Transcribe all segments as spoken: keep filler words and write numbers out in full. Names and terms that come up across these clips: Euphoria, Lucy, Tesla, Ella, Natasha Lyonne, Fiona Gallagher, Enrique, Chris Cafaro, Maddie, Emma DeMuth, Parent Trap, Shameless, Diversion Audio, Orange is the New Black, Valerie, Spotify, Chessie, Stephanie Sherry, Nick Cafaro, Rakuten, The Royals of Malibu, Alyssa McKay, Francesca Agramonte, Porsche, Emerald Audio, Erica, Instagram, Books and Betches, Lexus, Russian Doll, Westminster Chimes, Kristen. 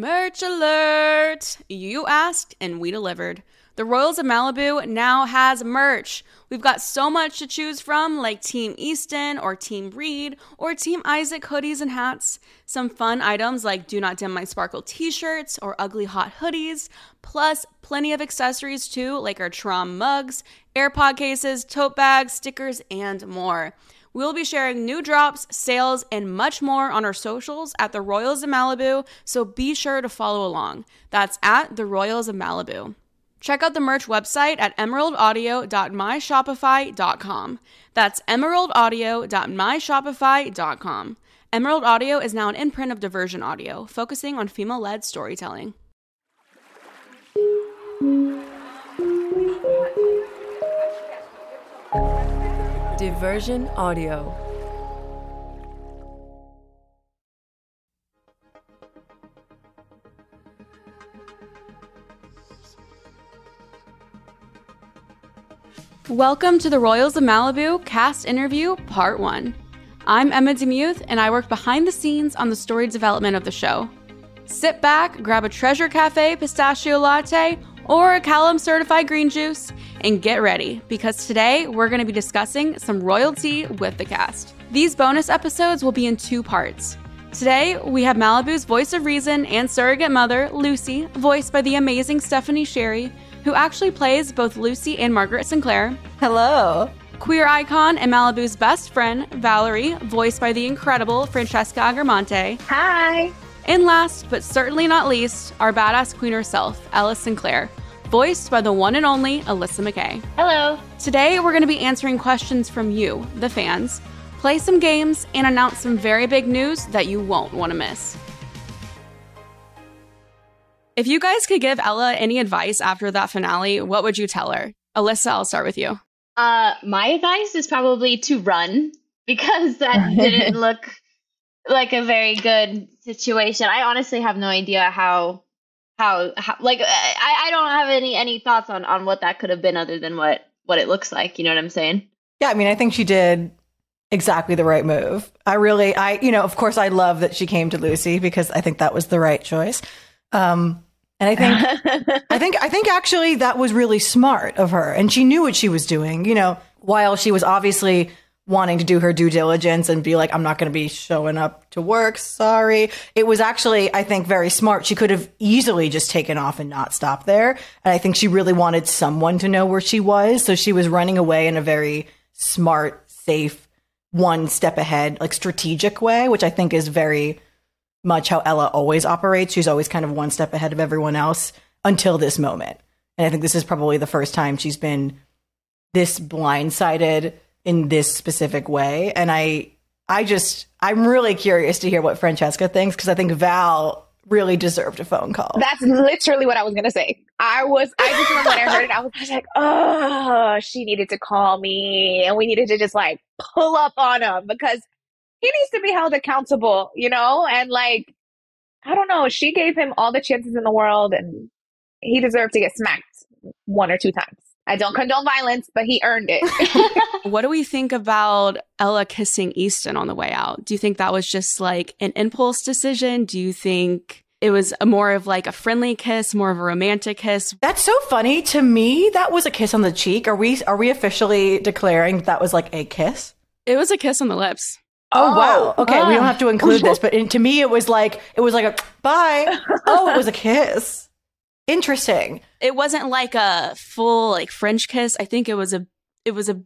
Merch alert! You asked and we delivered. The Royals of Malibu now has merch. We've got so much to choose from, like Team Easton or Team Reed or Team Isaac hoodies and hats. Some fun items like Do Not Dim My Sparkle t-shirts or ugly hot hoodies, plus plenty of accessories too, like our Trom mugs, AirPod cases, tote bags, stickers, and more. We'll be sharing new drops, sales, and much more on our socials at The Royals of Malibu, so be sure to follow along. That's at The Royals of Malibu. Check out the merch website at emerald audio dot my shopify dot com. That's emerald audio dot my shopify dot com. Emerald Audio is now an imprint of Diversion Audio, focusing on female-led storytelling. Diversion Audio. Welcome to the Royals of Malibu Cast Interview Part one. I'm Emma DeMuth, and I work behind the scenes on the story development of the show. Sit back, grab a Treasure Cafe pistachio latte or a Callum certified green juice, and get ready, because today we're going to be discussing some royalty with the cast. These bonus episodes will be in two parts. Today, we have Malibu's voice of reason and surrogate mother, Lucy, voiced by the amazing Stephanie Sherry, who actually plays both Lucy and Margaret Sinclair. Hello. Queer icon and Malibu's best friend, Valerie, voiced by the incredible Francesca Agramonte. Hi. And last, but certainly not least, our badass queen herself, Alice Sinclair, voiced by the one and only Alyssa McKay. Hello. Today, we're going to be answering questions from you, the fans, play some games, and announce some very big news that you won't want to miss. If you guys could give Ella any advice after that finale, what would you tell her? Alyssa, I'll start with you. Uh, my advice is probably to run, because that didn't look like a very good situation. I honestly have no idea how, how, how like, I, I don't have any, any thoughts on, on what that could have been other than what, what it looks like. You know what I'm saying? Yeah. I mean, I think she did exactly the right move. I really, I, you know, of course I love that she came to Lucy, because I think that was the right choice. Um, and I think, I think, I think actually that was really smart of her, and she knew what she was doing, you know, while she was obviously wanting to do her due diligence and be like, I'm not going to be showing up to work. Sorry. It was actually, I think, very smart. She could have easily just taken off and not stopped there. And I think she really wanted someone to know where she was. So she was running away in a very smart, safe, one step ahead, like strategic way, which I think is very much how Ella always operates. She's always kind of one step ahead of everyone else until this moment. And I think this is probably the first time she's been this blindsided in this specific way. And I I just, I'm really curious to hear what Francesca thinks, because I think Val really deserved a phone call. That's literally what I was going to say. I was, I just remember when I heard it, I was like, oh, she needed to call me, and we needed to just like pull up on him, because he needs to be held accountable, you know? And like, I don't know, she gave him all the chances in the world, and he deserved to get smacked one or two times. I don't condone violence, but he earned it. What do we think about Ella kissing Easton on the way out? Do you think that was just like an impulse decision? Do you think it was a more of like a friendly kiss, more of a romantic kiss? That's so funny. To me, that was a kiss on the cheek. Are we are we officially declaring that was like a kiss? It was a kiss on the lips. Oh, oh wow. Okay, wow. We don't have to include this, but in, to me, it was like it was like a bye. Oh, it was a kiss. Interesting. It wasn't like a full like French kiss. I think it was a it was a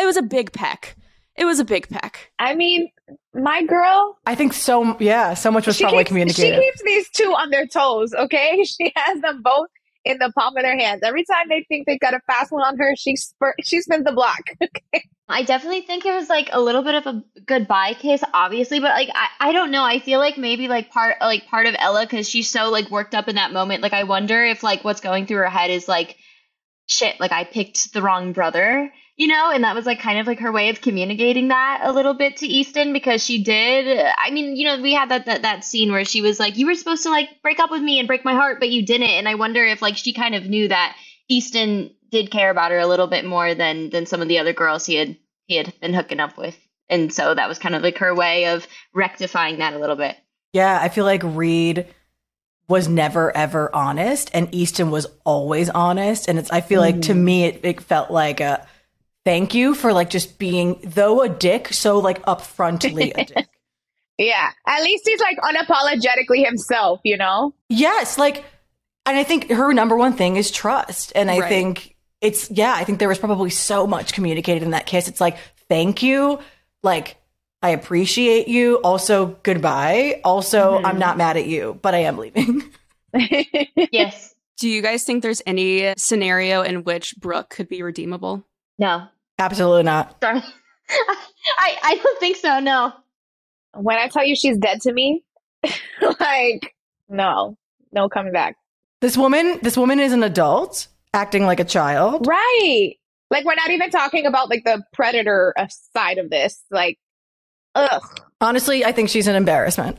it was a big peck. It was a big peck. I mean, my girl. I think so. Yeah, so much was probably keeps, communicated. She keeps these two on their toes. Okay, she has them both in the palm of their hands. Every time they think they got a fast one on her, she spur- she spins the block. Okay. I definitely think it was like a little bit of a goodbye kiss, obviously, but like I, I don't know. I feel like maybe like part like part of Ella, because she's so like worked up in that moment. Like I wonder if like what's going through her head is like, shit, like I picked the wrong brother, you know, and that was like kind of like her way of communicating that a little bit to Easton, because she did. I mean, you know, we had that that, that scene where she was like, you were supposed to like break up with me and break my heart, but you didn't. And I wonder if like she kind of knew that Easton did care about her a little bit more than than some of the other girls he had he had been hooking up with, and so that was kind of like her way of rectifying that a little bit. Yeah, I feel like Reed was never, ever honest, and Easton was always honest. And it's, I feel like, mm. to me, it, it felt like a thank you for, like, just being, though a dick, so, like, upfrontly a dick. Yeah. At least he's, like, unapologetically himself, you know? Yes. Like, and I think her number one thing is trust. And I right. think it's, yeah, I think there was probably so much communicated in that kiss. It's like, thank you. Like, I appreciate you. Also, goodbye. Also, mm-hmm. I'm not mad at you, but I am leaving. Yes. Do you guys think there's any scenario in which Brooke could be redeemable? No. Absolutely not. Sorry. I, I don't think so, no. When I tell you she's dead to me, like, no. No coming back. This woman, this woman is an adult acting like a child. Right. Like, we're not even talking about, like, the predator side of this. Like, ugh. Honestly, I think she's an embarrassment.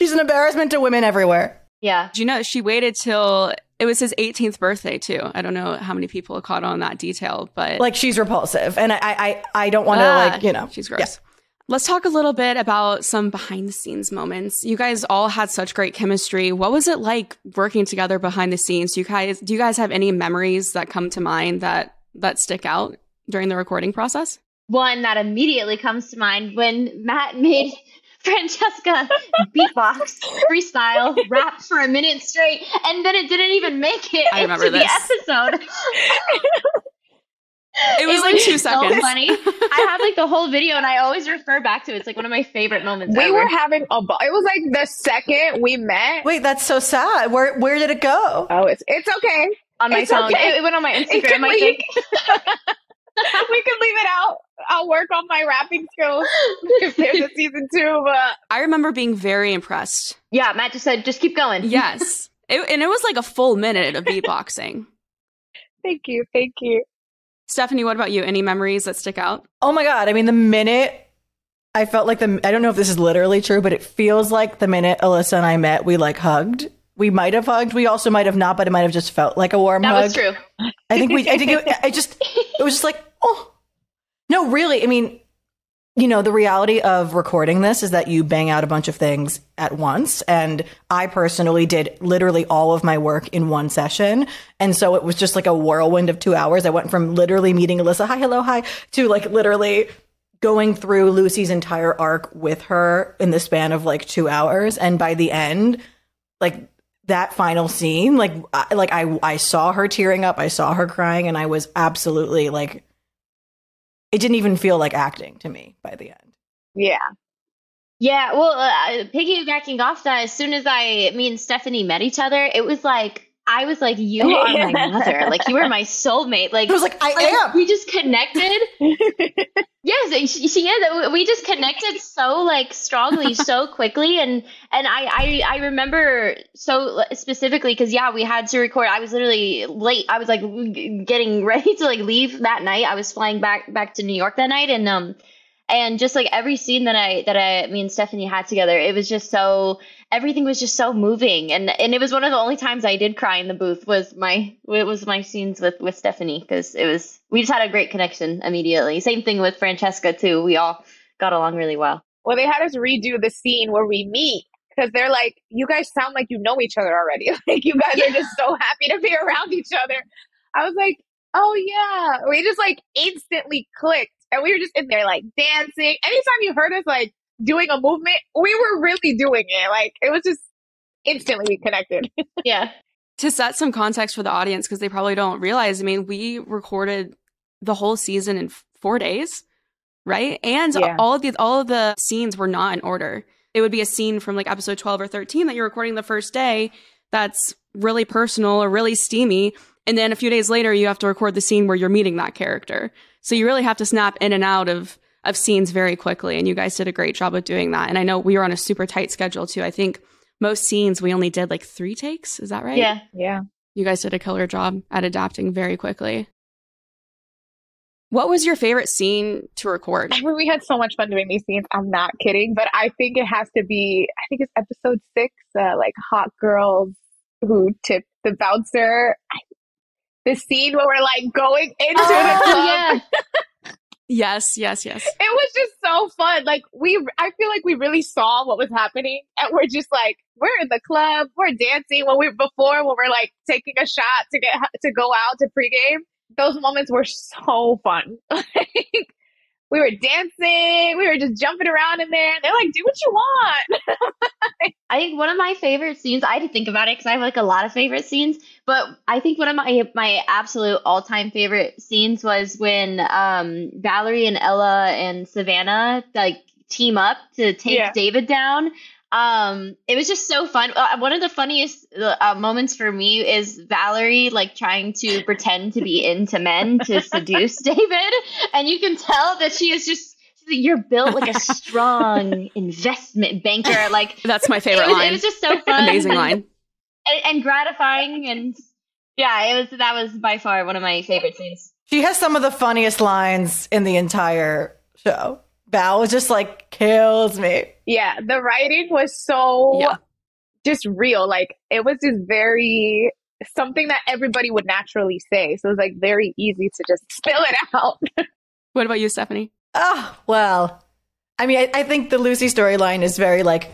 She's an embarrassment to women everywhere. Yeah. Do you know, she waited till it was his eighteenth birthday, too. I don't know how many people caught on that detail, but... Like, she's repulsive. And I I, I don't want to, ah, like, you know... She's gross. Yeah. Let's talk a little bit about some behind-the-scenes moments. You guys all had such great chemistry. What was it like working together behind the scenes? Do you guys, do you guys have any memories that come to mind that, that stick out during the recording process? One that immediately comes to mind, when Matt made Francesca beatbox, freestyle, rap for a minute straight, and then it didn't even make it I remember into this. the episode. It was it like was two so seconds. Funny. I have like the whole video, and I always refer back to it. It's like one of my favorite moments. We ever. were having a ball. It was like the second we met. Wait, that's so sad. Where where did it go? Oh, it's it's okay. On my it's phone. Okay. It, it went on my Instagram. I think. We could leave it out. I'll work on my rapping skills if there's a season two. But I remember being very impressed. Yeah, Matt just said, "Just keep going." Yes, it, and it was like a full minute of beatboxing. Thank you, thank you. Stephanie, what about you? Any memories that stick out? Oh, my God. I mean, the minute I felt like the I don't know if this is literally true, but it feels like the minute Alyssa and I met, we like hugged. We might have hugged. We also might have not, but it might have just felt like a warm that hug. That was true. I think we I think it, I just it was just like, oh, no, really. I mean, you know, the reality of recording this is that you bang out a bunch of things at once. And I personally did literally all of my work in one session. And so it was just like a whirlwind of two hours. I went from literally meeting Alyssa, hi, hello, hi, to like literally going through Lucy's entire arc with her in the span of like two hours. And by the end, like that final scene, like, I, like I, I saw her tearing up, I saw her crying, and I was absolutely like, it didn't even feel like acting to me by the end. Yeah. Yeah. Well, uh, piggybacking off that, as soon as I, me and Stephanie met each other, it was like, I was like, you are my mother. Like, you are my soulmate. Like, I was like, I like, am. We just connected. Yes, she, she is. We just connected so like strongly, so quickly. And, and I, I, I remember so specifically, cause yeah, we had to record. I was literally late. I was like getting ready to like leave that night. I was flying back, back to New York that night. And, um, and just like every scene that I, that I, me and Stephanie had together, it was just so, everything was just so moving. And, and it was one of the only times I did cry in the booth was my, it was my scenes with, with Stephanie. Cause it was, we just had a great connection immediately. Same thing with Francesca too. We all got along really well. Well, they had us redo the scene where we meet. Cause they're like, you guys sound like you know each other already. Like you guys yeah. are just so happy to be around each other. I was like, oh yeah. We just like instantly clicked. And we were just in there like dancing. Anytime you heard us like doing a movement, we were really doing it. Like it was just instantly connected. Yeah. To set some context for the audience, because they probably don't realize, I mean, we recorded the whole season in four days, right? And yeah. all of the all of the scenes were not in order. It would be a scene from like episode twelve or thirteen that you're recording the first day that's really personal or really steamy. And then a few days later, you have to record the scene where you're meeting that character. So you really have to snap in and out of, of scenes very quickly. And you guys did a great job of doing that. And I know we were on a super tight schedule, too. I think most scenes we only did like three takes. Is that right? Yeah. Yeah. You guys did a killer job at adapting very quickly. What was your favorite scene to record? I mean, we had so much fun doing these scenes. I'm not kidding. But I think it has to be, I think it's episode six, uh, like Hot Girls Who Tipped the Bouncer. I The scene where we're like going into oh, the club. Yeah. Yes, yes, yes. It was just so fun. Like, we, I feel like we really saw what was happening, and we're just like, we're in the club, we're dancing. When we before, when we're like taking a shot to get to go out to pregame, those moments were so fun. Like, we were dancing, we were just jumping around in there. They're like, "Do what you want." I think one of my favorite scenes, I had to think about it because I have like a lot of favorite scenes, but I think one of my my absolute all-time favorite scenes was when um, Valerie and Ella and Savannah like team up to take yeah. David down. Um, it was just so fun. Uh, one of the funniest uh, moments for me is Valerie, like, trying to pretend to be into men to seduce David. And you can tell that she is just, you're built like a strong investment banker. Like, that's my favorite it was, line. It was just so fun. Amazing line. And, and gratifying. And yeah, it was, that was by far one of my favorite scenes. She has some of the funniest lines in the entire show. Val was just like, kills me. Yeah, the writing was so yeah. just real. Like, it was just very something that everybody would naturally say. So it was like very easy to just spill it out. What about you, Stephanie? Oh, well, I mean, I, I think the Lucy storyline is very like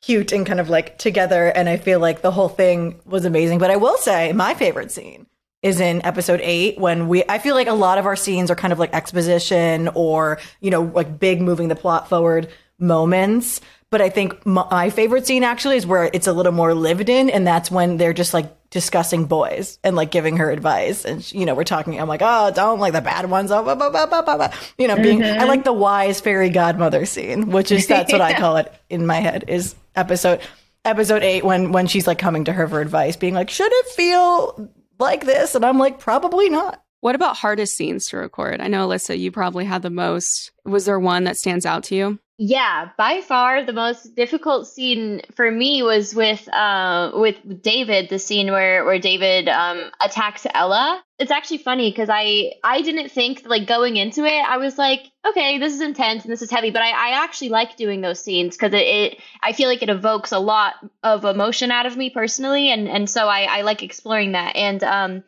cute and kind of like together. And I feel like the whole thing was amazing. But I will say my favorite scene is in episode eight, when we, I feel like a lot of our scenes are kind of like exposition or, you know, like big moving the plot forward moments. But I think my favorite scene actually is where it's a little more lived in. And that's when they're just like discussing boys and like giving her advice. And, you know, we're talking, I'm like, oh, don't like the bad ones. Oh, blah, blah, blah, blah, blah. You know, being, mm-hmm. I like the wise fairy godmother scene, which is, that's what I call it in my head, is episode, episode eight, when, when she's like coming to her for advice, being like, should it feel like this? And I'm like, probably not. What about hardest scenes to record? I know, Alyssa, you probably had the most. Was there one that stands out to you? Yeah, by far the most difficult scene for me was with uh, with David, the scene where, where David um, attacks Ella. It's actually funny because I, I didn't think, like, going into it, I was like, okay, this is intense and this is heavy. But I, I actually like doing those scenes because it, it I feel like it evokes a lot of emotion out of me personally. And, and so I, I like exploring that. And um,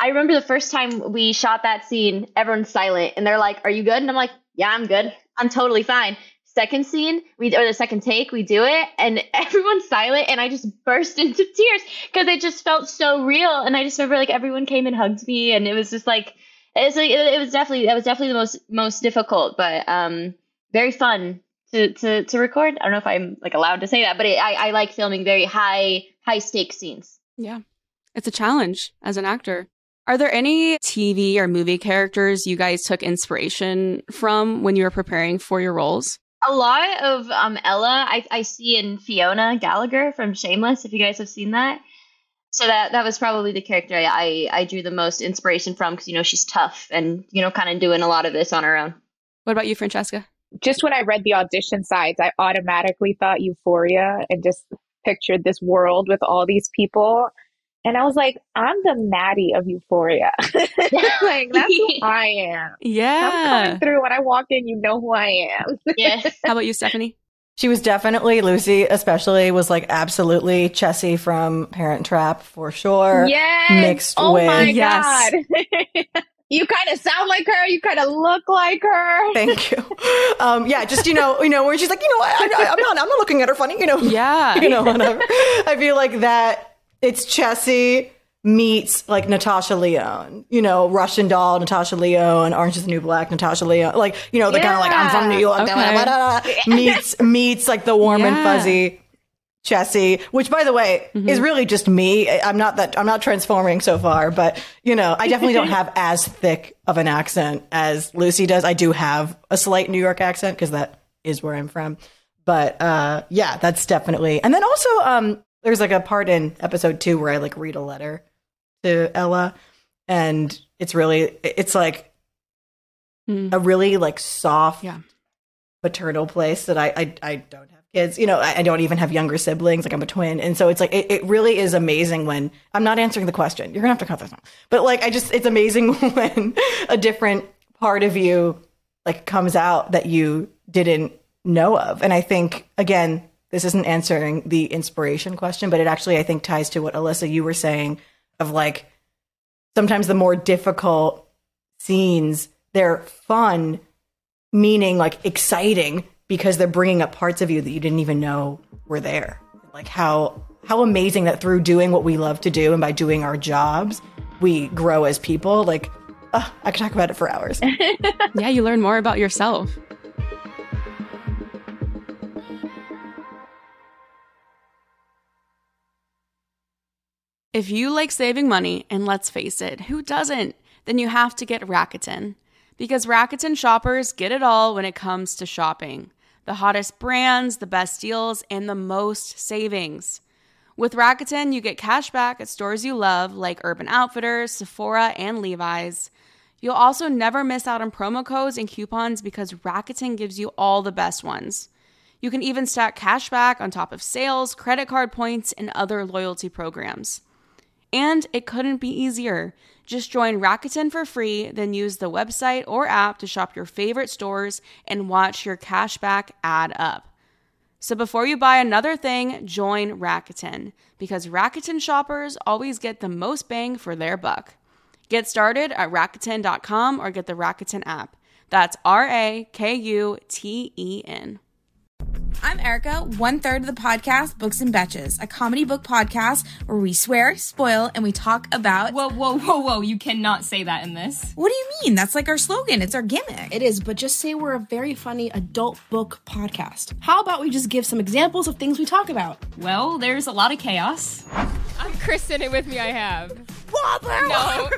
I remember the first time we shot that scene, everyone's silent. And they're like, are you good? And I'm like, yeah, I'm good. I'm totally fine. Second scene, we or the second take, we do it, and everyone's silent, and I just burst into tears because it just felt so real. And I just remember, like, everyone came and hugged me, and it was just like, it was, like, it was definitely that was definitely the most most difficult, but um, very fun to, to to record. I don't know if I'm like allowed to say that, but it, I I like filming very high high stakes scenes. Yeah, it's a challenge as an actor. Are there any T V or movie characters you guys took inspiration from when you were preparing for your roles? A lot of um, Ella I, I see in Fiona Gallagher from Shameless, if you guys have seen that. So that, that was probably the character I, I drew the most inspiration from because, you know, she's tough and, you know, kind of doing a lot of this on her own. What about you, Francesca? Just when I read the audition sides, I automatically thought Euphoria and just pictured this world with all these people. And I was like, I'm the Maddie of Euphoria. Like, that's who I am. Yeah. I'm coming through. When I walk in, you know who I am. Yes. How about you, Stephanie? She was definitely, Lucy especially, was like absolutely Chessie from Parent Trap for sure. Yes. Mixed oh with. Oh my yes. God. You kind of sound like her. You kind of look like her. Thank you. Um, yeah, just, you know, you know, where she's like, you know, I, I, I'm not, I'm not looking at her funny, you know. Yeah. You know, whatever. I feel like that. It's Chessie meets like Natasha Lyonne, you know, Russian Doll, Natasha Lyonne, Orange is the New Black, Natasha Lyonne, like, you know, the yeah. kind of like, I'm from New York, okay. blah, blah, blah, blah, meets, meets like the warm yeah. and fuzzy Chessie, which, by the way, mm-hmm. is really just me. I'm not that, I'm not transforming so far, but, you know, I definitely don't have as thick of an accent as Lucy does. I do have a slight New York accent because that is where I'm from. But uh, yeah, that's definitely. And then also, um, there's like a part in episode two where I like read a letter to Ella, and it's really, it's like mm. a really like soft yeah. maternal place that I, I, I don't have kids, you know, I, I don't even have younger siblings. Like, I'm a twin. And so it's like, it, it really is amazing when I'm not answering the question. You're gonna have to cut this one. But like, I just, it's amazing when a different part of you like comes out that you didn't know of. And I think, again, this isn't answering the inspiration question, but it actually, I think, ties to what, Alyssa, you were saying of, like, sometimes the more difficult scenes They're fun, meaning like exciting, because they're bringing up parts of you that you didn't even know were there. Like how how amazing that through doing what we love to do and by doing our jobs, we grow as people. Like, uh, I could talk about it for hours. Yeah, you learn more about yourself. If you like saving money, and let's face it, who doesn't? Then you have to get Rakuten. Because Rakuten shoppers get it all when it comes to shopping. The hottest brands, the best deals, and the most savings. With Rakuten, you get cash back at stores you love like Urban Outfitters, Sephora, and Levi's. You'll also never miss out on promo codes and coupons because Rakuten gives you all the best ones. You can even stack cash back on top of sales, credit card points, and other loyalty programs. And it couldn't be easier. Just join Rakuten for free, then use the website or app to shop your favorite stores and watch your cashback add up. So before you buy another thing, join Rakuten, because Rakuten shoppers always get the most bang for their buck. Get started at Rakuten dot com or get the Rakuten app. That's R A K U T E N. I'm Erica, one third of the podcast Books and Betches, a comedy book podcast where we swear, spoil, and we talk about... Whoa, whoa, whoa, whoa, you cannot say that in this. What do you mean? That's like our slogan. It's our gimmick. It is, but just say we're a very funny adult book podcast. How about we just give some examples of things we talk about? Well, there's a lot of chaos. I'm Kristen, and with me I have... Wobbler! No.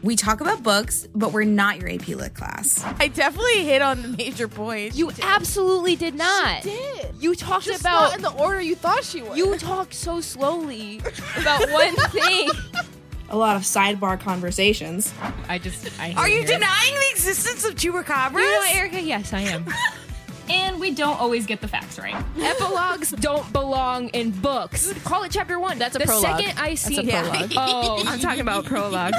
We talk about books, but we're not your A P Lit class. I definitely hit on the major points. You absolutely did not. She did. You talked Just about... Not in the order you thought she was. You talked so slowly about one thing. A lot of sidebar conversations. I just... I Are you her. denying the existence of chupacabras? You know, Erica, yes, I am. And we don't always get the facts right. Epilogues don't belong in books. Dude, call it chapter one. That's a the prologue. The second I see... That's a prologue. Oh, I'm talking about prologues.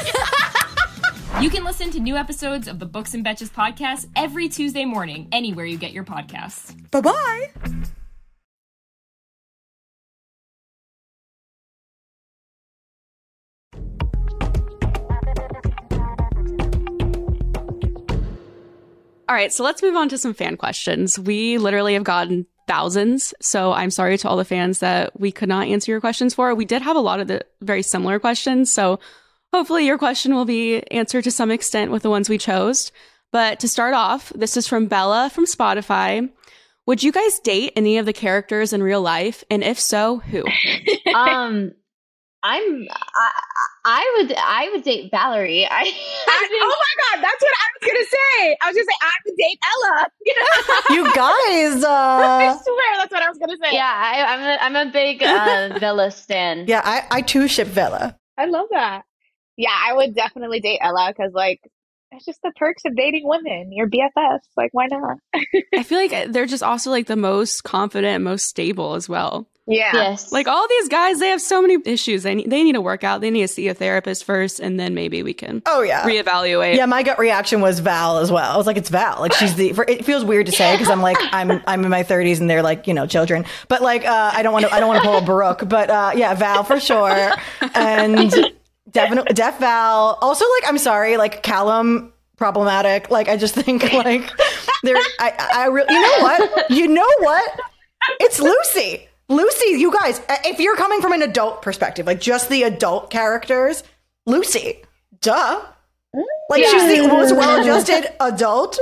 You can listen to new episodes of the Books and Betches podcast every Tuesday morning, anywhere you get your podcasts. Bye-bye! All right, so let's move on to some fan questions. We literally have gotten thousands, so I'm sorry to all the fans that we could not answer your questions for. We did have a lot of the very similar questions, so... Hopefully your question will be answered to some extent with the ones we chose. But to start off, this is from Bella from Spotify. Would you guys date any of the characters in real life? And if so, who? um, I'm, I, I would, I would date Valerie. I, I mean, oh my God. That's what I was going to say. I was going to say, I would date Ella. You guys. Uh... I swear that's what I was going to say. Yeah. I, I'm a, I'm a big uh, Bella stan. Yeah. I, I too ship Bella. I love that. Yeah, I would definitely date Ella because, like, it's just the perks of dating women. You're B F Fs. Like, why not? I feel like they're just also, like, the most confident, most stable as well. Yeah. Yes. Like, all these guys, they have so many issues. They need, they need to work out. They need to see a therapist first, and then maybe we can oh, yeah. reevaluate. Yeah, my gut reaction was Val as well. I was like, it's Val. Like, she's the... For, it feels weird to say because I'm, like, I'm I'm in my thirties, and they're, like, you know, children. But, like, uh, I don't want to I don't want to pull a Baroque. But, uh, yeah, Val for sure. And... Definitely, Def Val. Also, like, I'm sorry, like, Callum, problematic. Like, I just think, like, there. I, I really, you know what? You know what? It's Lucy. Lucy, you guys, if you're coming from an adult perspective, like, just the adult characters, Lucy, duh. Like, yeah. She's the most well-adjusted adult.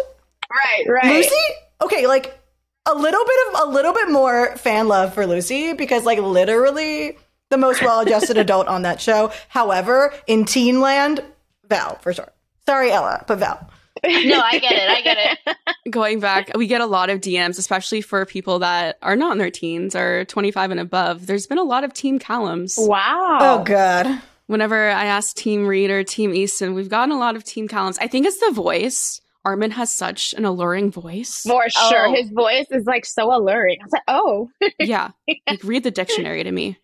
Right, right. Lucy? Okay, like, a little bit of, a little bit more fan love for Lucy because, like, literally... The most well-adjusted adult on that show. However, in teen land, Val, for sure. Sorry, Ella, but Val. No, I get it. I get it. Going back, we get a lot of D Ms, especially for people that are not in their teens or twenty-five and above. There's been a lot of Team Callums. Wow. Oh, God. Whenever I ask Team Reed or Team Easton, we've gotten a lot of Team Callums. I think it's the voice. Armin has such an alluring voice. For sure. Oh. His voice is, like, so alluring. I was like, oh. Yeah. Like, read the dictionary to me.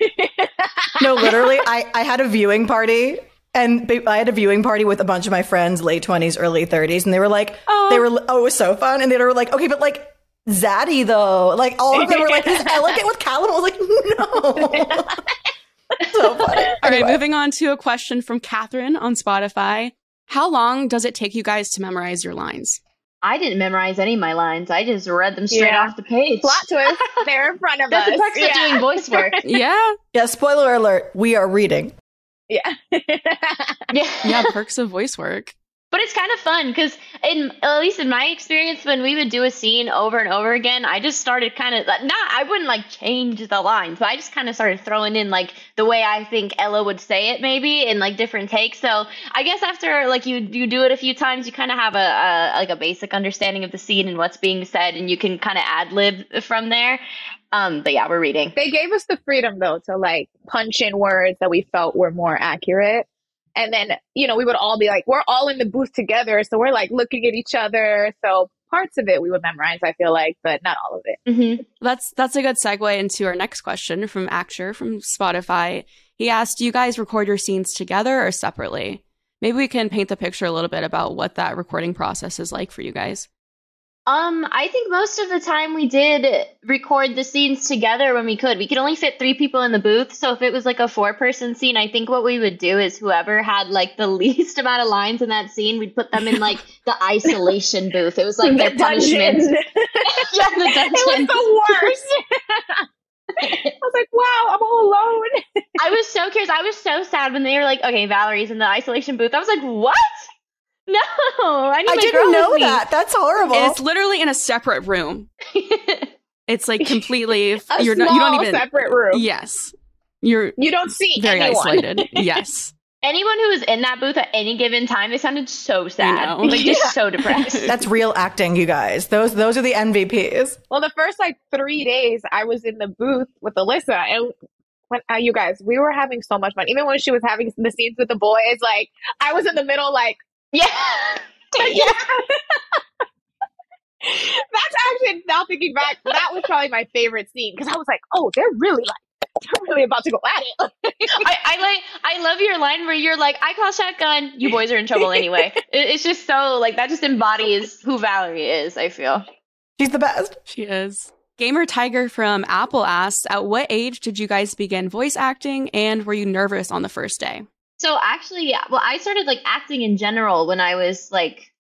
No, literally, I, I had a viewing party, and I had a viewing party with a bunch of my friends, late twenties, early thirties, and they were like, oh. they were, oh, it was so fun. And they were like, okay, but, like, Zaddy, though. Like, all of them were like, he's elegant with Callum. I was like, no. So funny. All anyway. Right, moving on to a question from Catherine on Spotify. How long does it take you guys to memorize your lines? I didn't memorize any of my lines. I just read them straight yeah. off the page. Plot twist. They're in front of That's us. That's the part yeah. doing voice work. yeah. Yeah. Spoiler alert. We are reading. Yeah. yeah. Yeah. Perks of voice work. But it's kind of fun because, in at least in my experience, when we would do a scene over and over again, I just started kind of not. I wouldn't like change the lines, but I just kind of started throwing in like the way I think Ella would say it, maybe, and like different takes. So I guess after like you you do it a few times, you kind of have a, a like a basic understanding of the scene and what's being said, and you can kind of ad lib from there. Um, but yeah, we're reading. They gave us the freedom though to like punch in words that we felt were more accurate. And then, you know, we would all be like, we're all in the booth together. So we're like looking at each other. So parts of it we would memorize, I feel like, but not all of it. Mm-hmm. That's that's a good segue into our next question from Acture from Spotify. He asked, do you guys record your scenes together or separately? Maybe we can paint the picture a little bit about what that recording process is like for you guys. Um, I think most of the time we did record the scenes together when we could. We could only fit three people in the booth. So if it was like a four-person scene, I think what we would do is whoever had like the least amount of lines in that scene, we'd put them in like the isolation booth. It was like the their punishment. yeah, the dungeon. It was the worst. I was like, wow, I'm all alone. I was so curious. I was so sad when they were like, okay, Valerie's in the isolation booth. I was like, what? No, I, need I my didn't girl know with me. That. That's horrible. And it's literally in a separate room. It's like completely. a you're small, not, you don't even separate room. Yes, you're. You don't see very anyone. Isolated. Yes. Anyone who was in that booth at any given time, they sounded so sad, like yeah. just so depressed. That's real acting, you guys. Those those are the M V Ps. Well, the first like three days, I was in the booth with Alyssa, and. When, uh, you guys, we were having so much fun. Even when she was having the scenes with the boys, like I was in the middle, like. Yeah. yeah. That's actually, now thinking back, that was probably my favorite scene because I was like, oh, they're really like, they're really about to go at it. I, I like, I love your line where you're like, I call shotgun, you boys are in trouble anyway. it, it's just so, like, that just embodies who Valerie is, I feel. She's the best. She is. Gamer Tiger from Apple asks, at what age did you guys begin voice acting and were you nervous on the first day? So actually, yeah. Well, I started like acting in general when I was like,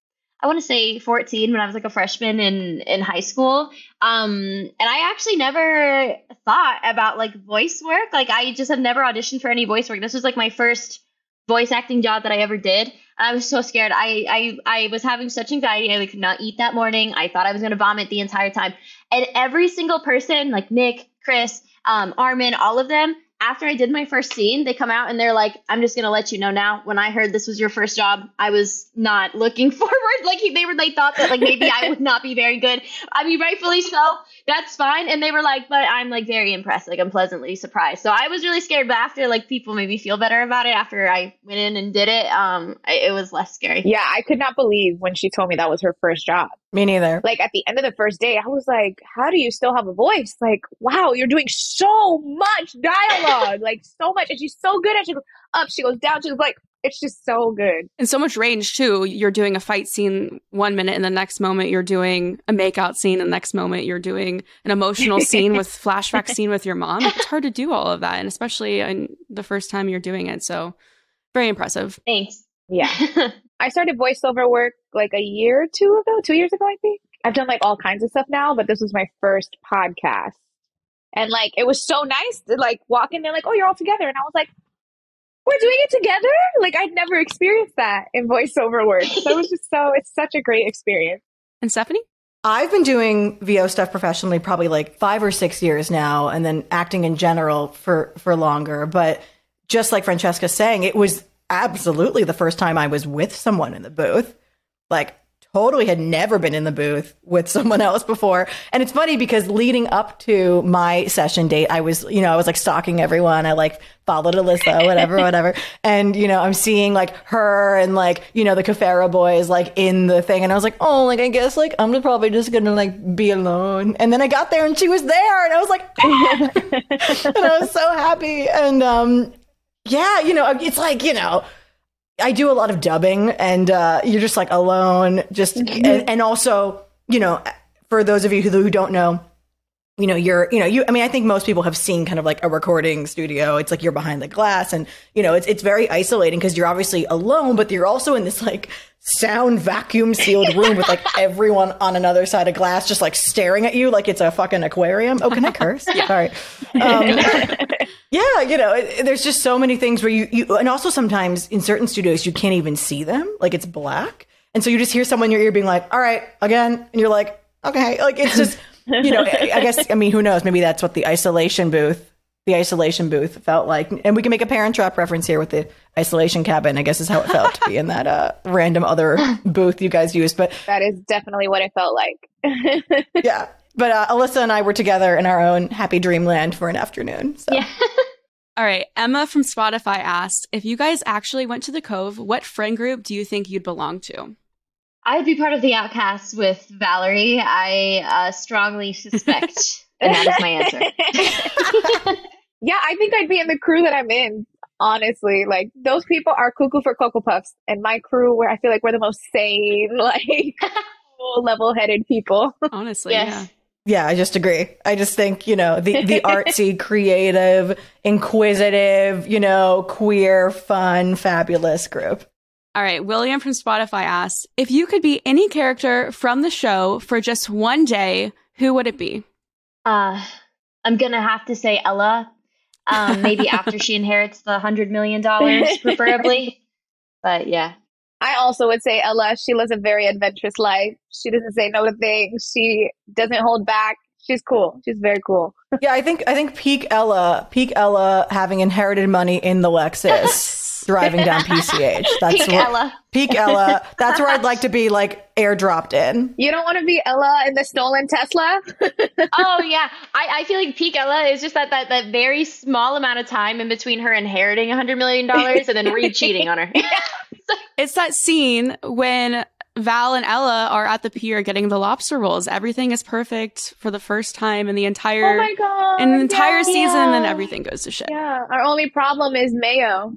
I want to say fourteen, when I was like a freshman in, in high school. Um, and I actually never thought about like voice work. Like I just have never auditioned for any voice work. This was like my first voice acting job that I ever did. I was so scared. I, I, I was having such anxiety. I could not eat that morning. I thought I was going to vomit the entire time. And every single person, like Nick, Chris, um, Armin, all of them, after I did my first scene, they come out and they're like, I'm just going to let you know now, when I heard this was your first job, I was not looking forward. Like they were, they thought that like, maybe I would not be very good. I mean, rightfully so, that's fine. And they were like, but I'm like very impressed. Like I'm pleasantly surprised. So I was really scared, but after like people made me feel better about it after I went in and did it, um, it was less scary. Yeah. I could not believe when she told me that was her first job. Me neither. Like at the end of the first day, I was like, how do you still have a voice? Like, wow, you're doing so much dialogue, like so much. And she's so good at it. She goes up, she goes down, she goes like, it's just so good. And so much range too. You're doing a fight scene one minute and the next moment you're doing a makeout scene. And the next moment you're doing an emotional scene with flashback scene with your mom. It's hard to do all of that. And especially in the first time you're doing it. So very impressive. Thanks. Yeah. I started voiceover work like a year or two ago, two years ago, I think. I've done like all kinds of stuff now, but this was my first podcast. And like, it was so nice to like walk in there like, oh, you're all together. And I was like, we're doing it together? Like I'd never experienced that in voiceover work. So it was just so, it's such a great experience. And Stephanie? I've been doing V O stuff professionally probably like five or six years now, and then acting in general for, for longer. But just like Francesca's saying, it was absolutely the first time I was with someone in the booth. Like totally had never been in the booth with someone else before. And it's funny because leading up to my session date, I was, you know, I was like stalking everyone. I like followed Alyssa, whatever, whatever. And, you know, I'm seeing like her and like, you know, the Cafaro boys like in the thing. And I was like, oh, like, I guess like I'm probably just going to like be alone. And then I got there and she was there and I was like, ah! And I was so happy. And, um, yeah, you know, it's like, you know, I do a lot of dubbing and uh, you're just like alone, just and, and also, you know, for those of you who, who don't know, you know, you're, you know, you, I mean, I think most people have seen kind of like a recording studio. It's like you're behind the glass and, you know, it's, it's very isolating because you're obviously alone, but you're also in this like sound vacuum sealed room with like everyone on another side of glass, just like staring at you like it's a fucking aquarium. Oh, can I curse? Yeah. Sorry. Um, yeah. You know, it, there's just so many things where you, you, and also sometimes in certain studios, you can't even see them. Like it's black. And so you just hear someone in your ear being like, all right, again. And you're like, okay, like it's just, you know, I guess, I mean, who knows? Maybe that's what the isolation booth, the isolation booth felt like. And we can make a Parent Trap reference here with the isolation cabin, I guess is how it felt to be in that uh, random other booth you guys used. But that is definitely what it felt like. Yeah. But uh, Alyssa and I were together in our own happy dreamland for an afternoon. So. Yeah. All right. Emma from Spotify asked, if you guys actually went to the Cove, what friend group do you think you'd belong to? I would be part of the Outcasts with Valerie. I uh, strongly suspect and that is my answer. Yeah, I think I'd be in the crew that I'm in, honestly. Like, those people are cuckoo for Cocoa Puffs. And my crew, where I feel like we're the most sane, like, level-headed people. Honestly, yes. Yeah. Yeah, I just agree. I just think, you know, the, the artsy, creative, inquisitive, you know, queer, fun, fabulous group. All right, William from Spotify asks, if you could be any character from the show for just one day, who would it be? Uh, I'm going to have to say Ella, um, maybe after she inherits the one hundred million dollars, preferably. But yeah. I also would say Ella. She lives a very adventurous life. She doesn't say no to things. She doesn't hold back. She's cool. She's very cool. Yeah, I think I think peak Ella, peak Ella having inherited money in the Lexus. Driving down P C H. That's peak where, Ella. Peak Ella. That's where I'd like to be, like, airdropped in. You don't want to be Ella in the stolen Tesla? Oh, yeah. I, I feel like peak Ella is just that, that that very small amount of time in between her inheriting one hundred million dollars and then Reed cheating on her. It's that scene when Val and Ella are at the pier getting the lobster rolls. Everything is perfect for the first time in the entire, oh my God, in the entire yeah, season, yeah. And everything goes to shit. Yeah, our only problem is mayo.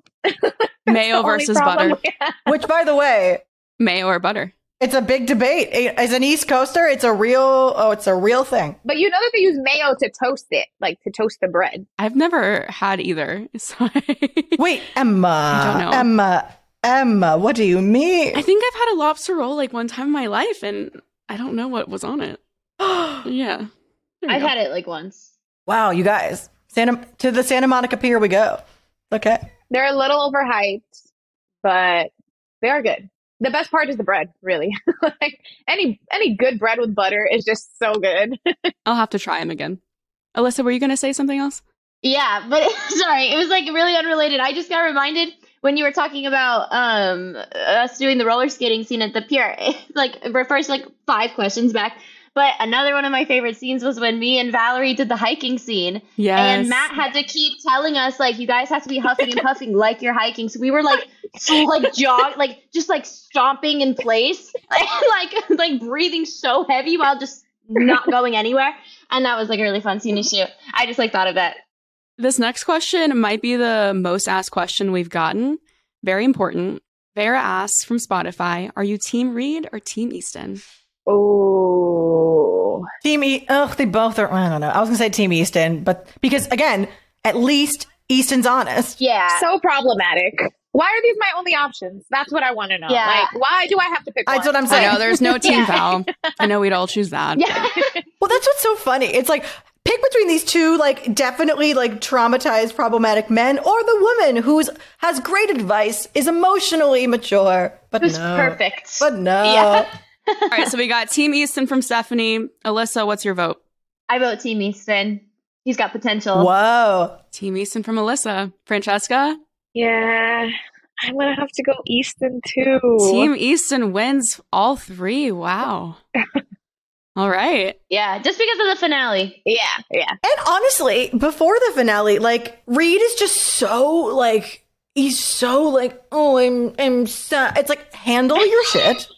Mayo versus butter. Yeah. Which, by the way, mayo or butter? It's a big debate. As an East Coaster, it's a real, oh, it's a real thing. But you know that they use mayo to toast it, like to toast the bread. I've never had either. So wait, Emma. I don't know. Emma. Emma, what do you mean? I think I've had a lobster roll like one time in my life, and I don't know what was on it. Yeah. I've go. had it like once. Wow, you guys. Santa, to the Santa Monica Pier we go. Okay. They're a little overhyped, but they are good. The best part is the bread, really. Like any any good bread with butter is just so good. I'll have to try them again. Alyssa, were you going to say something else? Yeah, but sorry. It was like really unrelated. I just got reminded when you were talking about um, us doing the roller skating scene at the pier, it, like, refers to, like, five questions back. But another one of my favorite scenes was when me and Valerie did the hiking scene. Yes. And Matt had to keep telling us, like, you guys have to be huffing and puffing like you're hiking. So we were, like, so, like jog, like, just, like, stomping in place, like, like, like, breathing so heavy while just not going anywhere. And that was, like, a really fun scene to shoot. I just, like, thought of that. This next question might be the most asked question we've gotten. Very important. Vera asks from Spotify, are you Team Reed or Team Easton? Oh. Team Easton. Ugh, they both are. I don't know. I was going to say Team Easton, but because, again, at least Easton's honest. Yeah. So problematic. Why are these my only options? That's what I want to know. Yeah. Like, why do I have to pick one? That's what I'm saying. I know there's no Team Val. Yeah. I know we'd all choose that. Yeah. Well, that's what's so funny. It's like, pick between these two, like, definitely, like, traumatized, problematic men, or the woman who's has great advice, is emotionally mature, but who's no. perfect. But no. Yeah. All right, so we got Team Easton from Stephanie. Alyssa, what's your vote? I vote Team Easton. He's got potential. Whoa. Team Easton from Alyssa. Francesca? Yeah. I'm going to have to go Easton, too. Team Easton wins all three. Wow. All right. Yeah, just because of the finale. Yeah, yeah. And honestly, before the finale, like, Reed is just so, like, he's so, like, oh, I'm, I'm, so-. It's like, handle your shit.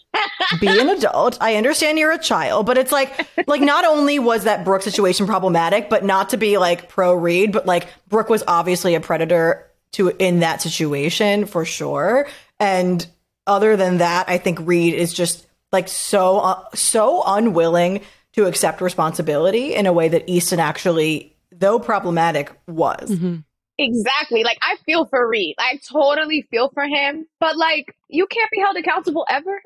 Be an adult. I understand you're a child, but it's like, like, not only was that Brooke situation problematic, but not to be, like, pro-Reed, but, like, Brooke was obviously a predator to in that situation, for sure. And other than that, I think Reed is just, like, so, uh, so unwilling to accept responsibility in a way that Easton actually, though problematic, was. Mm-hmm. Exactly. Like, I feel for Reed. I totally feel for him. But, like, you can't be held accountable ever.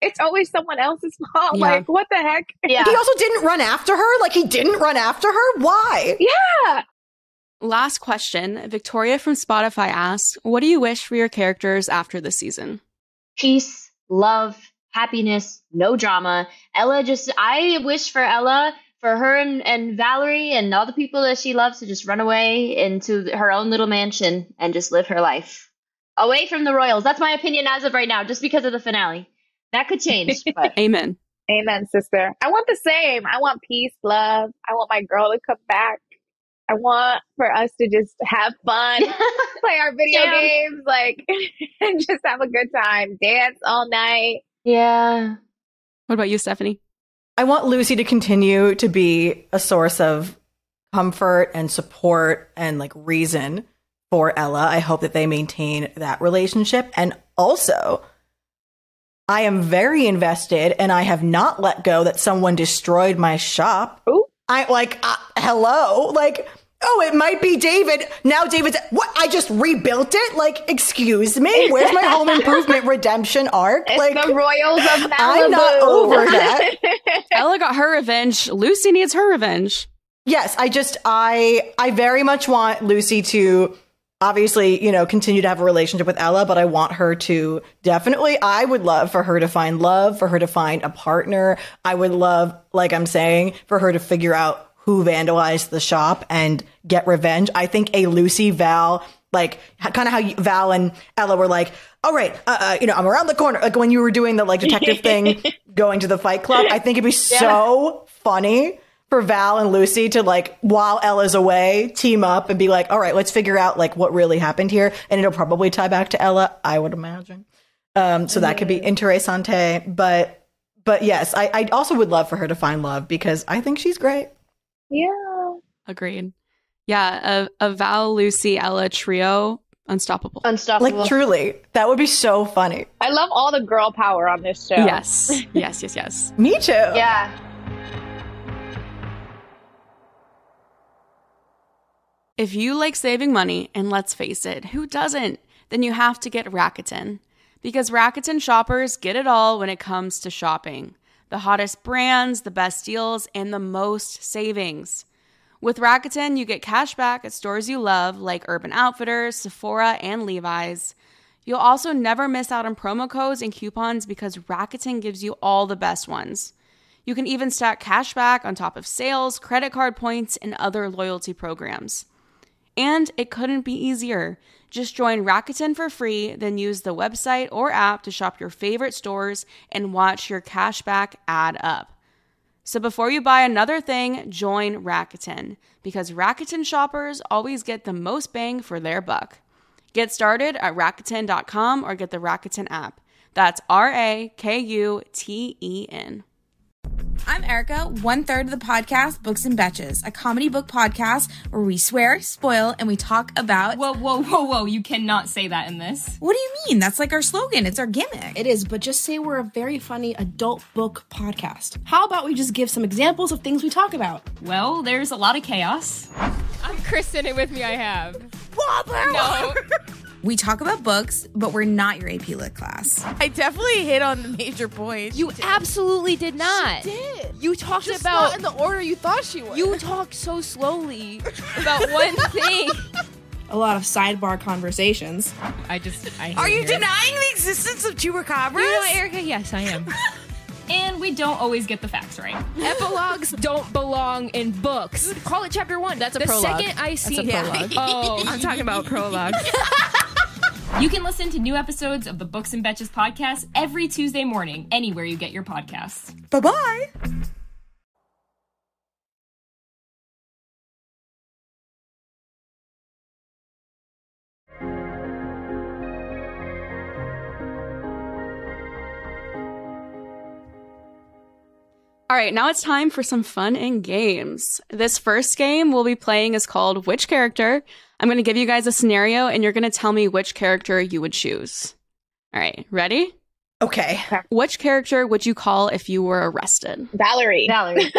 It's always someone else's fault. Yeah. Like, what the heck? Yeah. He also didn't run after her. Like, he didn't run after her. Why? Yeah. Last question. Victoria from Spotify asks, what do you wish for your characters after this season? Peace, love, happiness, no drama. Ella just, I wish for Ella, for her and, and Valerie and all the people that she loves to just run away into her own little mansion and just live her life. Away from the Royals. That's my opinion as of right now, just because of the finale. That could change. But. Amen. Amen, sister. I want the same. I want peace, love. I want my girl to come back. I want for us to just have fun, play our video yeah. games, like, and just have a good time. Dance all night. Yeah. What about you, Stephanie? I want Lucy to continue to be a source of comfort and support and, like, reason for Ella. I hope that they maintain that relationship. And also, I am very invested, and I have not let go that someone destroyed my shop. Ooh. I like, uh, hello, like, oh, it might be David. Now David's, what? I just rebuilt it? Like, excuse me? Where's my home improvement redemption arc? It's like, the Royals of Malibu. I'm not over that. Ella got her revenge. Lucy needs her revenge. Yes, I just, I, I very much want Lucy to... obviously, you know, continue to have a relationship with Ella, but I want her to definitely, I would love for her to find love, for her to find a partner. I would love, like I'm saying, for her to figure out who vandalized the shop and get revenge. I think a Lucy, Val, like kind of how you, Val and Ella were like, all right, uh, uh, you know, I'm around the corner. Like when you were doing the like detective thing, going to the Fight Club, I think it'd be yeah. so funny for Val and Lucy to, like, while Ella's away, team up and be like, all right, let's figure out, like, what really happened here. And it'll probably tie back to Ella, I would imagine. Um, so mm-hmm. that could be interessante. But, but yes, I, I also would love for her to find love because I think she's great. Yeah. Agreed. Yeah. A, a Val, Lucy, Ella trio. Unstoppable. Unstoppable. Like, truly. That would be so funny. I love all the girl power on this show. Yes. Yes, yes, yes. Me too. Yeah. If you like saving money, and let's face it, who doesn't? Then you have to get Rakuten. Because Rakuten shoppers get it all when it comes to shopping. The hottest brands, the best deals, and the most savings. With Rakuten, you get cash back at stores you love like Urban Outfitters, Sephora, and Levi's. You'll also never miss out on promo codes and coupons because Rakuten gives you all the best ones. You can even stack cash back on top of sales, credit card points, and other loyalty programs. And it couldn't be easier. Just join Rakuten for free, then use the website or app to shop your favorite stores and watch your cashback add up. So before you buy another thing, join Rakuten, because Rakuten shoppers always get the most bang for their buck. Get started at Rakuten dot com or get the Rakuten app. That's R A K U T E N. I'm Erica, one third of the podcast Books and Betches, a comedy book podcast where we swear, spoil, and we talk about... Whoa, whoa, whoa, whoa, you cannot say that in this. What do you mean? That's like our slogan. It's our gimmick. It is, but just say we're a very funny adult book podcast. How about we just give some examples of things we talk about? Well, there's a lot of chaos. I'm Kristen, and with me I have... Wobbler! No. We talk about books, but we're not your A P Lit class. I definitely hit on the major points. You did. Absolutely did not. She did. You talked Just about... not in the order you thought she was. You talked so slowly about one thing. A lot of sidebar conversations. I just... I Are you her. denying the existence of chupacabras? You know, Erica, yes, I am. And we don't always get the facts right. Epilogues don't belong in books. Dude, call it chapter one. That's a the prologue. The second I see... That's a prologue. Yeah. Oh, I'm talking about prologues. You can listen to new episodes of the Books and Betches podcast every Tuesday morning, anywhere you get your podcasts. Bye-bye! All right, now it's time for some fun and games. This first game we'll be playing is called Which Character? I'm going to give you guys a scenario, and you're going to tell me which character you would choose. All right, ready? Okay. okay. Which character would you call if you were arrested? Valerie. Valerie.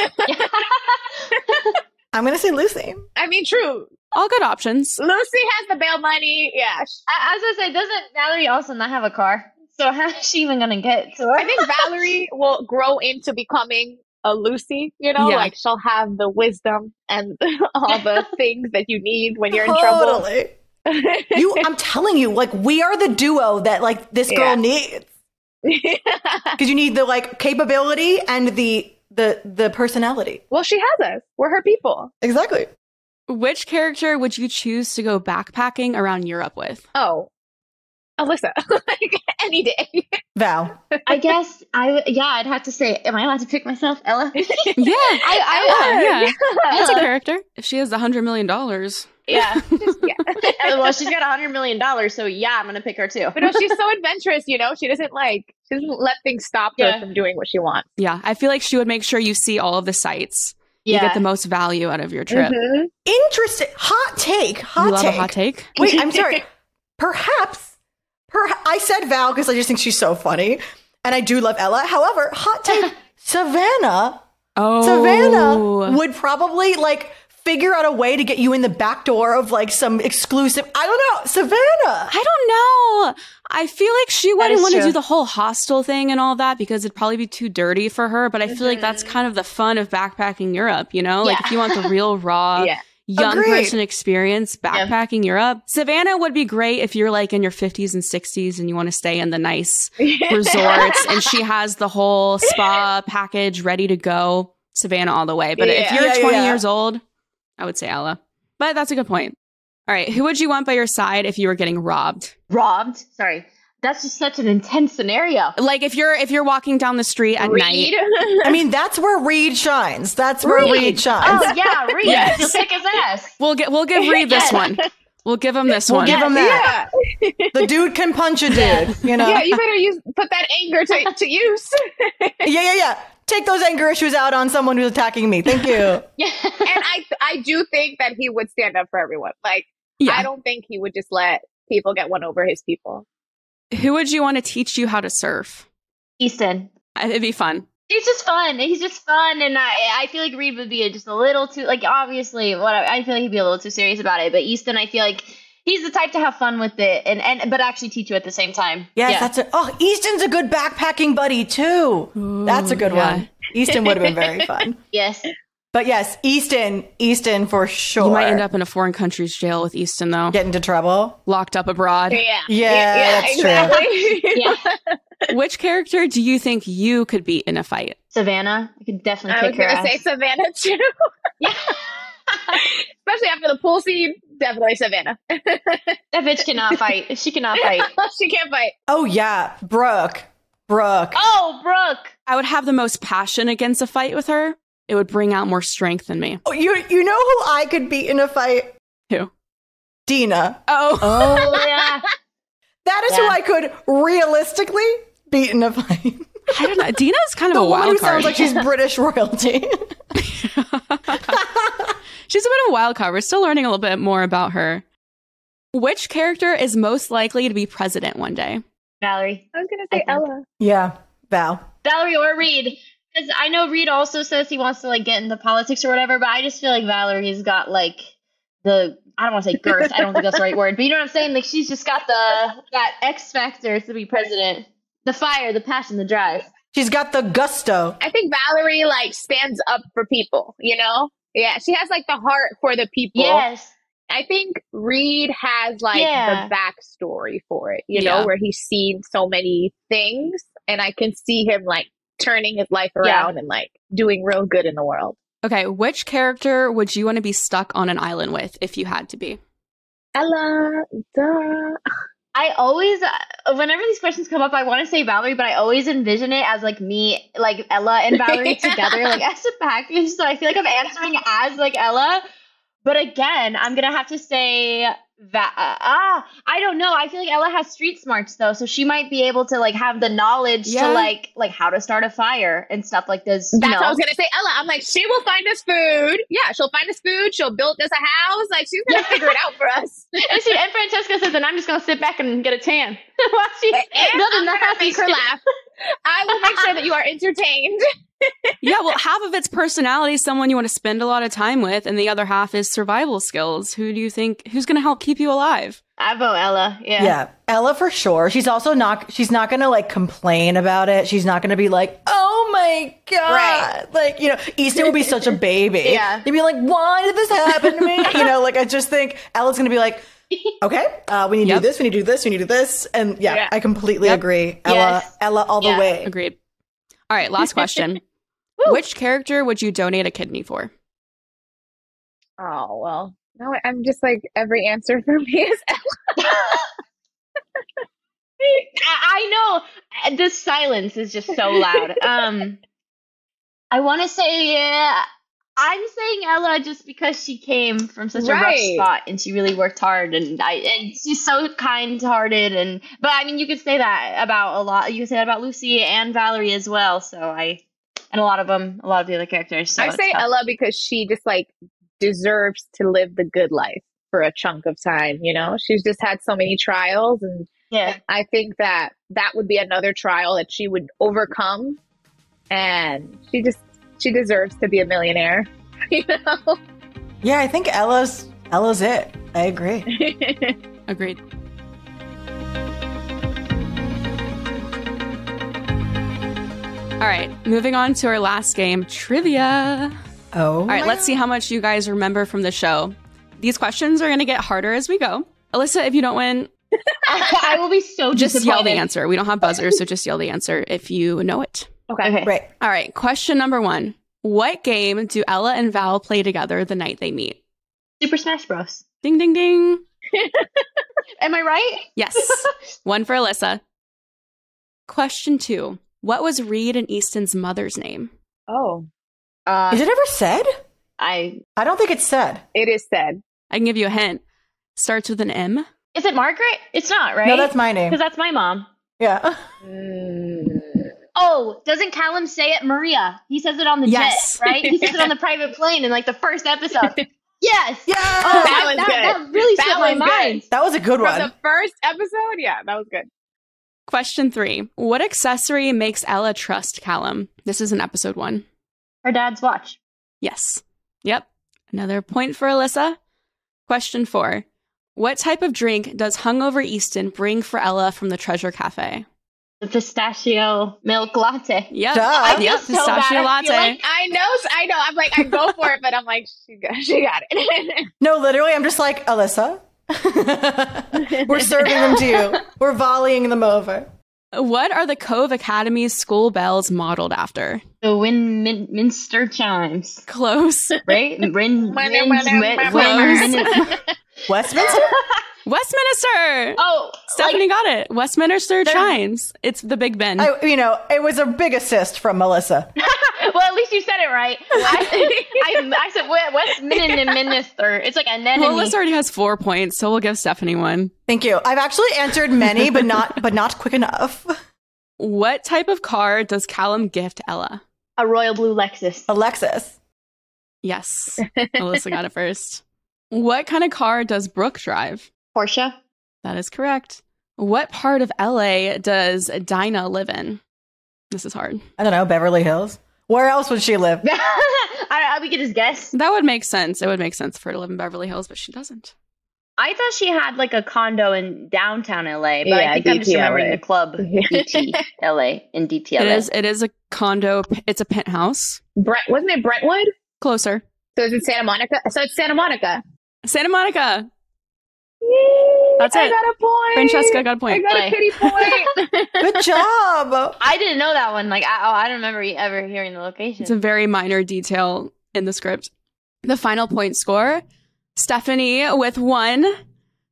I'm going to say Lucy. I mean, true. All good options. Lucy has the bail money. Yeah. I, I was going to say, doesn't Valerie also not have a car? So how is she even going to get to her? I think Valerie will grow into becoming a Lucy, you know, yeah. like she'll have the wisdom and all the things that you need when you're in totally. trouble. you, I'm telling you, like, we are the duo that like this girl yeah. needs. Because you need the like capability and the the the personality. Well, she has us. We're her people. Exactly. Which character would you choose to go backpacking around Europe with? Oh, Alyssa, like any day. Val. I guess I yeah. I'd have to say, am I allowed to pick myself, Ella? yeah, I, I Ella, yeah. yeah. That's a character. If she has a hundred million dollars. Yeah. Just, yeah. Well, she's got a hundred million dollars, so yeah, I'm gonna pick her too. But no, she's so adventurous, you know. She doesn't like she doesn't let things stop her yeah. from doing what she wants. Yeah, I feel like she would make sure you see all of the sights. Yeah. You get the most value out of your trip. Mm-hmm. Interesting. Hot take. Hot you love take. A hot take. Wait, I'm sorry. Perhaps, per- I said Val because I just think she's so funny, and I do love Ella. However, hot take. Savannah. Oh. Savannah would probably like. Figure out a way to get you in the back door of like some exclusive. I don't know, Savannah. I don't know. I feel like she wouldn't want to do the whole hostel thing and all that because it'd probably be too dirty for her. But I mm-hmm. feel like that's kind of the fun of backpacking Europe, you know? Yeah. Like if you want the real raw yeah. young Agreed. person experience, backpacking yeah. Europe. Savannah would be great if you're like in your fifties and sixties and you want to stay in the nice resorts and she has the whole spa package ready to go. Savannah all the way. But yeah. if you're yeah, twenty yeah. years old, I would say Ella. But that's a good point. All right. Who would you want by your side if you were getting robbed? Robbed? Sorry. That's just such an intense scenario. Like if you're if you're walking down the street at Reed. night. I mean, that's where Reed shines. That's where Reed, Reed shines. Oh, yeah. Reed. Yes. He'll kick his ass. We'll, get, we'll give Reed this one. We'll give him this we'll one. We'll give him that. Yeah. The dude can punch a dude. You know? Yeah, you better use put that anger to, to use. yeah, yeah, yeah. Take those anger issues out on someone who's attacking me. Thank you. yeah. And I I do think that he would stand up for everyone. Like, yeah. I don't think he would just let people get one over his people. Who would you want to teach you how to surf? Easton. It'd be fun. He's just fun. He's just fun. And I I feel like Reed would be just a little too, like, obviously, whatever. I feel like he'd be a little too serious about it. But Easton, I feel like he's the type to have fun with it and, and but actually teach you at the same time. Yes, yeah. that's it. Oh, Easton's a good backpacking buddy, too. Ooh, that's a good yeah. one. Easton would have been very fun. Yes. But yes, Easton, Easton for sure. You might end up in a foreign country's jail with Easton, though. Get into trouble. Locked up abroad. Yeah. Yeah, yeah, yeah that's exactly. true. yeah. Which character do you think you could beat in a fight? Savannah. I could definitely kick her ass. I was going to say Savannah, too. yeah. Especially after the pool scene, definitely Savannah. That bitch cannot fight. She cannot fight. She can't fight. Oh, yeah. Brooke. Brooke. Oh, Brooke. I would have the most passion against a fight with her. It would bring out more strength in me. Oh, you you know who I could beat in a fight? Who? Dina. Oh. Oh, yeah. That is yeah. who I could realistically beat in a fight. I don't know. Dina's kind the of a wild who card. Sounds like she's British royalty. She's a bit of a wild card. We're still learning a little bit more about her. Which character is most likely to be president one day? Valerie. I was going to say Ella. Yeah, Val. Valerie or Reed. Because I know Reed also says he wants to, like, get into politics or whatever, but I just feel like Valerie's got, like, the... I don't want to say girth. I don't think that's the right word. But you know what I'm saying? Like, she's just got the that X factor to be president. The fire, the passion, the drive. She's got the gusto. I think Valerie, like, stands up for people, you know? Yeah, she has, like, the heart for the people. Yes. I think Reed has, like, yeah. the backstory for it, you yeah. know, where he's seen so many things. And I can see him, like, turning his life around yeah. and, like, doing real good in the world. Okay, which character would you want to be stuck on an island with if you had to be? Ella, duh. I always, uh, whenever these questions come up, I want to say Valerie, but I always envision it as, like, me, like, Ella and Valerie together, like, as a package. So I feel like I'm answering as, like, Ella. But again, I'm going to have to say that uh, ah, I don't know. I feel like Ella has street smarts though, so she might be able to like have the knowledge yeah. to like like how to start a fire and stuff like this. That's know. what I was gonna say, Ella. I'm like, she will find us food. Yeah, she'll find us food. She'll build us a house. Like she's gonna figure it out for us. And, she, and Francesca says, and I'm just gonna sit back and get a tan while she's building the house. Make her laugh. I will make sure that you are entertained. Yeah, well, half of it's personality, someone you want to spend a lot of time with, and the other half is survival skills. Who do you think, who's going to help keep you alive? I vote Ella. Yeah. Yeah, Ella for sure. She's also not, she's not going to like complain about it. She's not going to be like, oh my God. Right. Like, you know, Easton would be such a baby. Yeah. He'd be like, why did this happen to me? You know, like I just think Ella's going to be like, okay, uh, we need to yep. do this, we need to do this, we need to do this. And yeah, yeah. I completely yep. agree. Ella, yes. Ella all yeah. the way. Agreed. All right, last question. Which character would you donate a kidney for? Oh, well, now I'm just like, every answer for me is Ella. I know. This silence is just so loud. Um, I want to say, yeah, I'm saying Ella just because she came from such right. a rough spot and she really worked hard, and, I, and she's so kind-hearted. And But, I mean, you could say that about a lot. You could say that about Lucy and Valerie as well, so I... And a lot of them, a lot of the other characters. So I say tough. Ella because she just like deserves to live the good life for a chunk of time. You know, she's just had so many trials. And yeah. I think that that would be another trial that she would overcome. And she just, she deserves to be a millionaire. You know? Yeah, I think Ella's, Ella's it. I agree. Agreed. All right, moving on to our last game, trivia. Oh. All right, let's God. see how much you guys remember from the show. These questions are going to get harder as we go. Alyssa, if you don't win, I will be so disappointed. Just yell the answer. We don't have buzzers, so just yell the answer if you know it. Okay. okay. Right. All right, question number one. What game do Ella and Val play together the night they meet? Super Smash Bros. Ding, ding, ding. Am I right? Yes. One for Alyssa. Question two. What was Reed and Easton's mother's name? Oh. Uh, is it ever said? I I don't think it's said. It is said. I can give you a hint. Starts with an M. Is it Margaret? It's not, right? No, that's my name. Because that's my mom. Yeah. Mm. Oh, doesn't Callum say it? Maria. He says it on the yes. jet, right? He says it on the private plane in like the first episode. Yes. Yeah. Oh, that was that, good. That really set my mind. Good. That was a good From one. The first episode? Yeah, that was good. Question three. What accessory makes Ella trust Callum? This is in episode one. Her dad's watch. Yes. Yep. Another point for Alyssa. Question four. What type of drink does hungover Easton bring for Ella from the Treasure Cafe? The pistachio milk latte. Yep. I feel yep. So pistachio bad. latte. I, like, I know. I know. I'm like, I go for it, but I'm like, she got, she got it. No, literally, I'm just like, Alyssa. We're serving them to you. We're volleying them over. What are the Cove Academy's school bells modeled after? The Westminster Chimes. Close. Right? Win, winner, winner, winner, Close. Westminster? Westminster. Oh, Stephanie like, got it. Westminster Chimes. It's the Big Ben. I, you know, it was a big assist from Melissa. Well, at least you said it right. Well, I, I, I said Westminster. It's like anemone. Well, Melissa already has four points, so we'll give Stephanie one. Thank you. I've actually answered many, but not but not quick enough. What type of car does Callum gift Ella? A royal blue Lexus. A Lexus. Yes. Melissa got it first. What kind of car does Brooke drive? Porsche. That is correct. What part of L A does Dinah live in? This is hard. I don't know. Beverly Hills. Where else would she live? I, I, we could just guess. That would make sense. It would make sense for her to live in Beverly Hills, but she doesn't. I thought she had like a condo in downtown L A, but yeah, I think D P L A. I'm just remembering the club D T L A in D P L A. It is, it is a condo. It's a penthouse. Brent, wasn't it Brentwood? Closer. So is it Santa Monica? So it's Santa Monica. Santa Monica. Yay, That's I it. I got a point. Francesca got a point. I got Play. a pity point. Good job. I didn't know that one. Like, I, oh, I don't remember ever hearing the location. It's a very minor detail in the script. The final point score, Stephanie with one,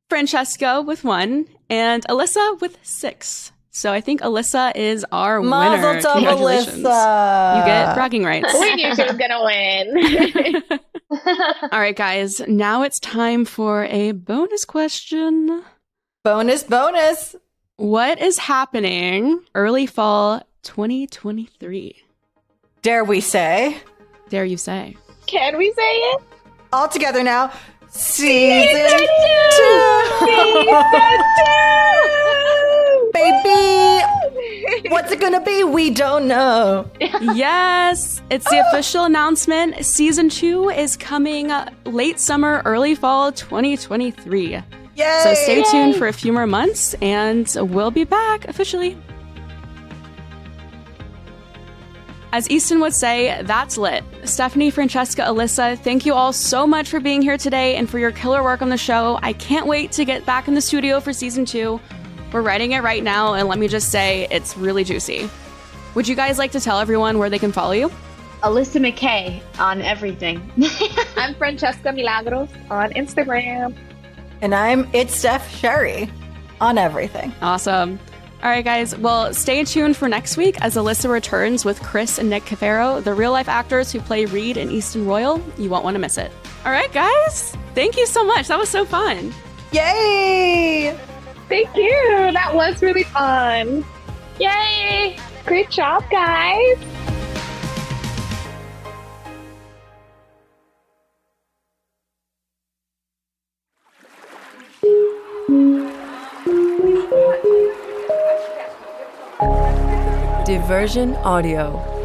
Francesca with one, and Alyssa with six. So I think Alyssa is our Mazel winner. Congratulations. Alyssa. You get bragging rights. We knew she was going to win. All right, guys. Now it's time for a bonus question. Bonus, bonus. What is happening early fall twenty twenty-three? Dare we say? Dare you say? Can we say it? All together now. Season, Season two. two. Season two. Baby. What's it going to be? We don't know. Yes. It's the official announcement. Season two is coming late summer, early fall twenty twenty-three. Yay, so stay yay. tuned for a few more months, and we'll be back officially. As Easton would say, that's lit. Stephanie, Francesca, Alyssa, thank you all so much for being here today and for your killer work on the show. I can't wait to get back in the studio for season two. We're writing it right now, and let me just say, it's really juicy. Would you guys like to tell everyone where they can follow you? Alyssa McKay on everything. I'm Francesca Milagros on Instagram. And I'm It's Steph Sherry on everything. Awesome. All right, guys. Well, stay tuned for next week as Alyssa returns with Chris and Nick Cafaro, the real-life actors who play Reed and Easton Royal. You won't want to miss it. All right, guys. Thank you so much. That was so fun. Yay! Thank you. That was really fun. Yay! Great job, guys. Diversion Audio.